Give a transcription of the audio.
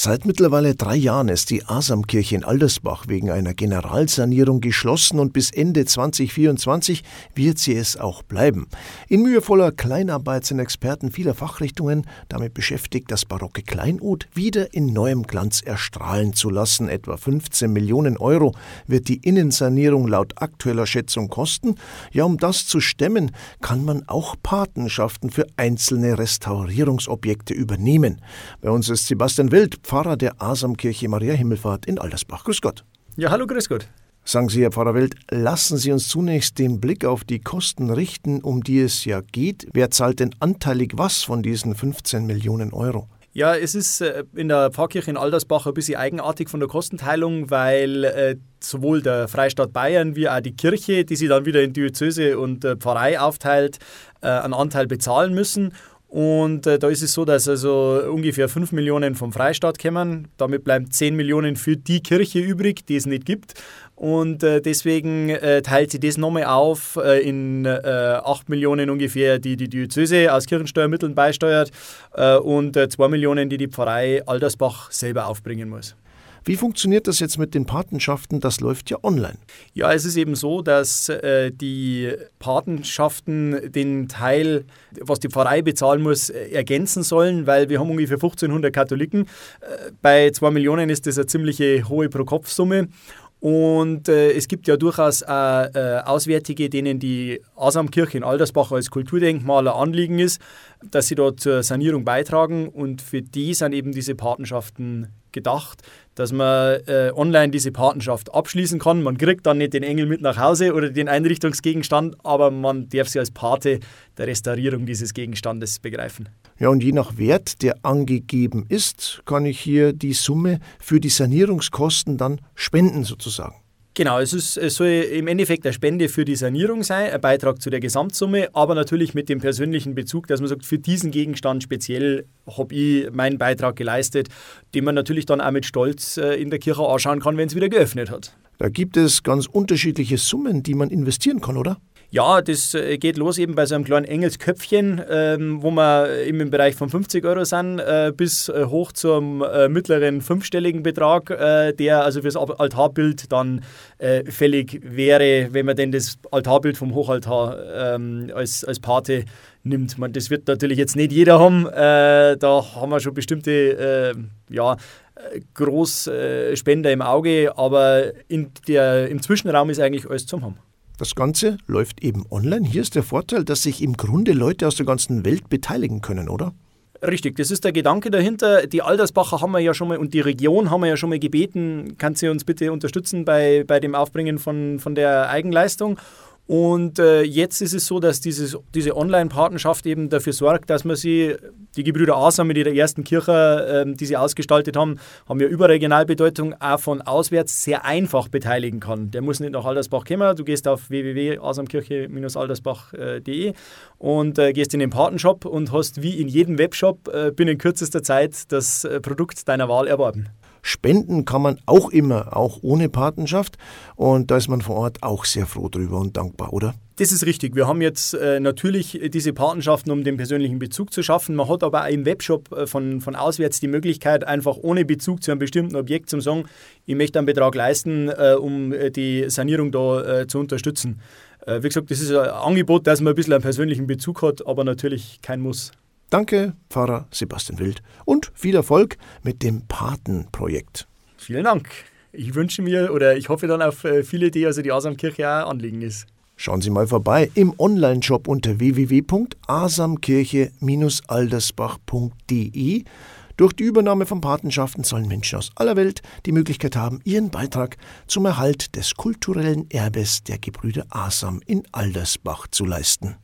Seit mittlerweile 3 Jahren ist die Asamkirche in Aldersbach wegen einer Generalsanierung geschlossen und bis Ende 2024 wird sie es auch bleiben. In mühevoller Kleinarbeit sind Experten vieler Fachrichtungen damit beschäftigt, das barocke Kleinod wieder in neuem Glanz erstrahlen zu lassen. Etwa 15 Millionen Euro wird die Innensanierung laut aktueller Schätzung kosten. Ja, um das zu stemmen, kann man auch Patenschaften für einzelne Restaurierungsobjekte übernehmen. Bei uns ist Sebastian Wild, Pfarrer der Asamkirche Maria Himmelfahrt in Aldersbach. Grüß Gott. Ja, hallo, grüß Gott. Sagen Sie, Herr Pfarrer Wild, lassen Sie uns zunächst den Blick auf die Kosten richten, um die es ja geht. Wer zahlt denn anteilig was von diesen 15 Millionen Euro? Ja, es ist in der Pfarrkirche in Aldersbach ein bisschen eigenartig von der Kostenteilung, weil sowohl der Freistaat Bayern wie auch die Kirche, die sie dann wieder in Diözese und Pfarrei aufteilt, einen Anteil bezahlen müssen. Und da ist es so, dass also ungefähr 5 Millionen vom Freistaat kommen. Damit bleiben 10 Millionen für die Kirche übrig, die es nicht gibt. Und deswegen teilt sie das nochmal auf in 8 Millionen ungefähr, die die Diözese aus Kirchensteuermitteln beisteuert und 2 Millionen, die die Pfarrei Aldersbach selber aufbringen muss. Wie funktioniert das jetzt mit den Patenschaften? Das läuft ja online. Ja, es ist eben so, dass die Patenschaften den Teil, was die Pfarrei bezahlen muss, ergänzen sollen, weil wir haben ungefähr 1500 Katholiken. Bei 2 Millionen ist das eine ziemliche hohe Pro-Kopf-Summe. Und es gibt ja durchaus Auswärtige, denen die Asamkirche in Aldersbach als Kulturdenkmal ein Anliegen ist, dass sie dort zur Sanierung beitragen. Und für die sind eben diese Patenschaften gedacht, dass man online diese Patenschaft abschließen kann. Man kriegt dann nicht den Engel mit nach Hause oder den Einrichtungsgegenstand, aber man darf sie als Pate der Restaurierung dieses Gegenstandes begreifen. Ja, und je nach Wert, der angegeben ist, kann ich hier die Summe für die Sanierungskosten dann spenden sozusagen. Genau, es soll im Endeffekt eine Spende für die Sanierung sein, ein Beitrag zu der Gesamtsumme, aber natürlich mit dem persönlichen Bezug, dass man sagt, für diesen Gegenstand speziell habe ich meinen Beitrag geleistet, den man natürlich dann auch mit Stolz in der Kirche anschauen kann, wenn es wieder geöffnet hat. Da gibt es ganz unterschiedliche Summen, die man investieren kann, oder? Ja, das geht los eben bei so einem kleinen Engelsköpfchen, wo wir eben im Bereich von 50 Euro sind, bis hoch zum mittleren fünfstelligen Betrag, der also fürs Altarbild dann fällig wäre, wenn man denn das Altarbild vom Hochaltar als Pate nimmt. Man, das wird natürlich jetzt nicht jeder haben, da haben wir schon bestimmte Großspender im Auge, aber im Zwischenraum ist eigentlich alles zum Haben. Das Ganze läuft eben online. Hier ist der Vorteil, dass sich im Grunde Leute aus der ganzen Welt beteiligen können, oder? Richtig, das ist der Gedanke dahinter. Die Aldersbacher haben wir ja schon mal und die Region haben wir ja schon mal gebeten, kannst du uns bitte unterstützen bei dem Aufbringen von der Eigenleistung. Und jetzt ist es so, dass diese Online-Patenschaft eben dafür sorgt, dass man die Gebrüder Asam mit ihrer ersten Kirche, die sie ausgestaltet haben, haben ja überregional Bedeutung, auch von auswärts sehr einfach beteiligen kann. Der muss nicht nach Aldersbach kommen. Du gehst auf www.asamkirche-aldersbach.de und gehst in den Patenshop und hast wie in jedem Webshop binnen kürzester Zeit das Produkt deiner Wahl erworben. Spenden kann man auch immer, auch ohne Patenschaft. Und da ist man vor Ort auch sehr froh drüber und dankbar, oder? Das ist richtig. Wir haben jetzt natürlich diese Patenschaften, um den persönlichen Bezug zu schaffen. Man hat aber auch im Webshop von auswärts die Möglichkeit, einfach ohne Bezug zu einem bestimmten Objekt zu sagen, ich möchte einen Betrag leisten, um die Sanierung da zu unterstützen. Wie gesagt, das ist ein Angebot, dass man ein bisschen einen persönlichen Bezug hat, aber natürlich kein Muss. Danke, Pfarrer Sebastian Wild, und viel Erfolg mit dem Patenprojekt. Vielen Dank. Ich wünsche mir oder ich hoffe dann auf viele, die also die Asamkirche auch ein Anliegen ist. Schauen Sie mal vorbei im Online-Shop unter www.asamkirche-aldersbach.de. Durch die Übernahme von Patenschaften sollen Menschen aus aller Welt die Möglichkeit haben, ihren Beitrag zum Erhalt des kulturellen Erbes der Gebrüder Asam in Aldersbach zu leisten.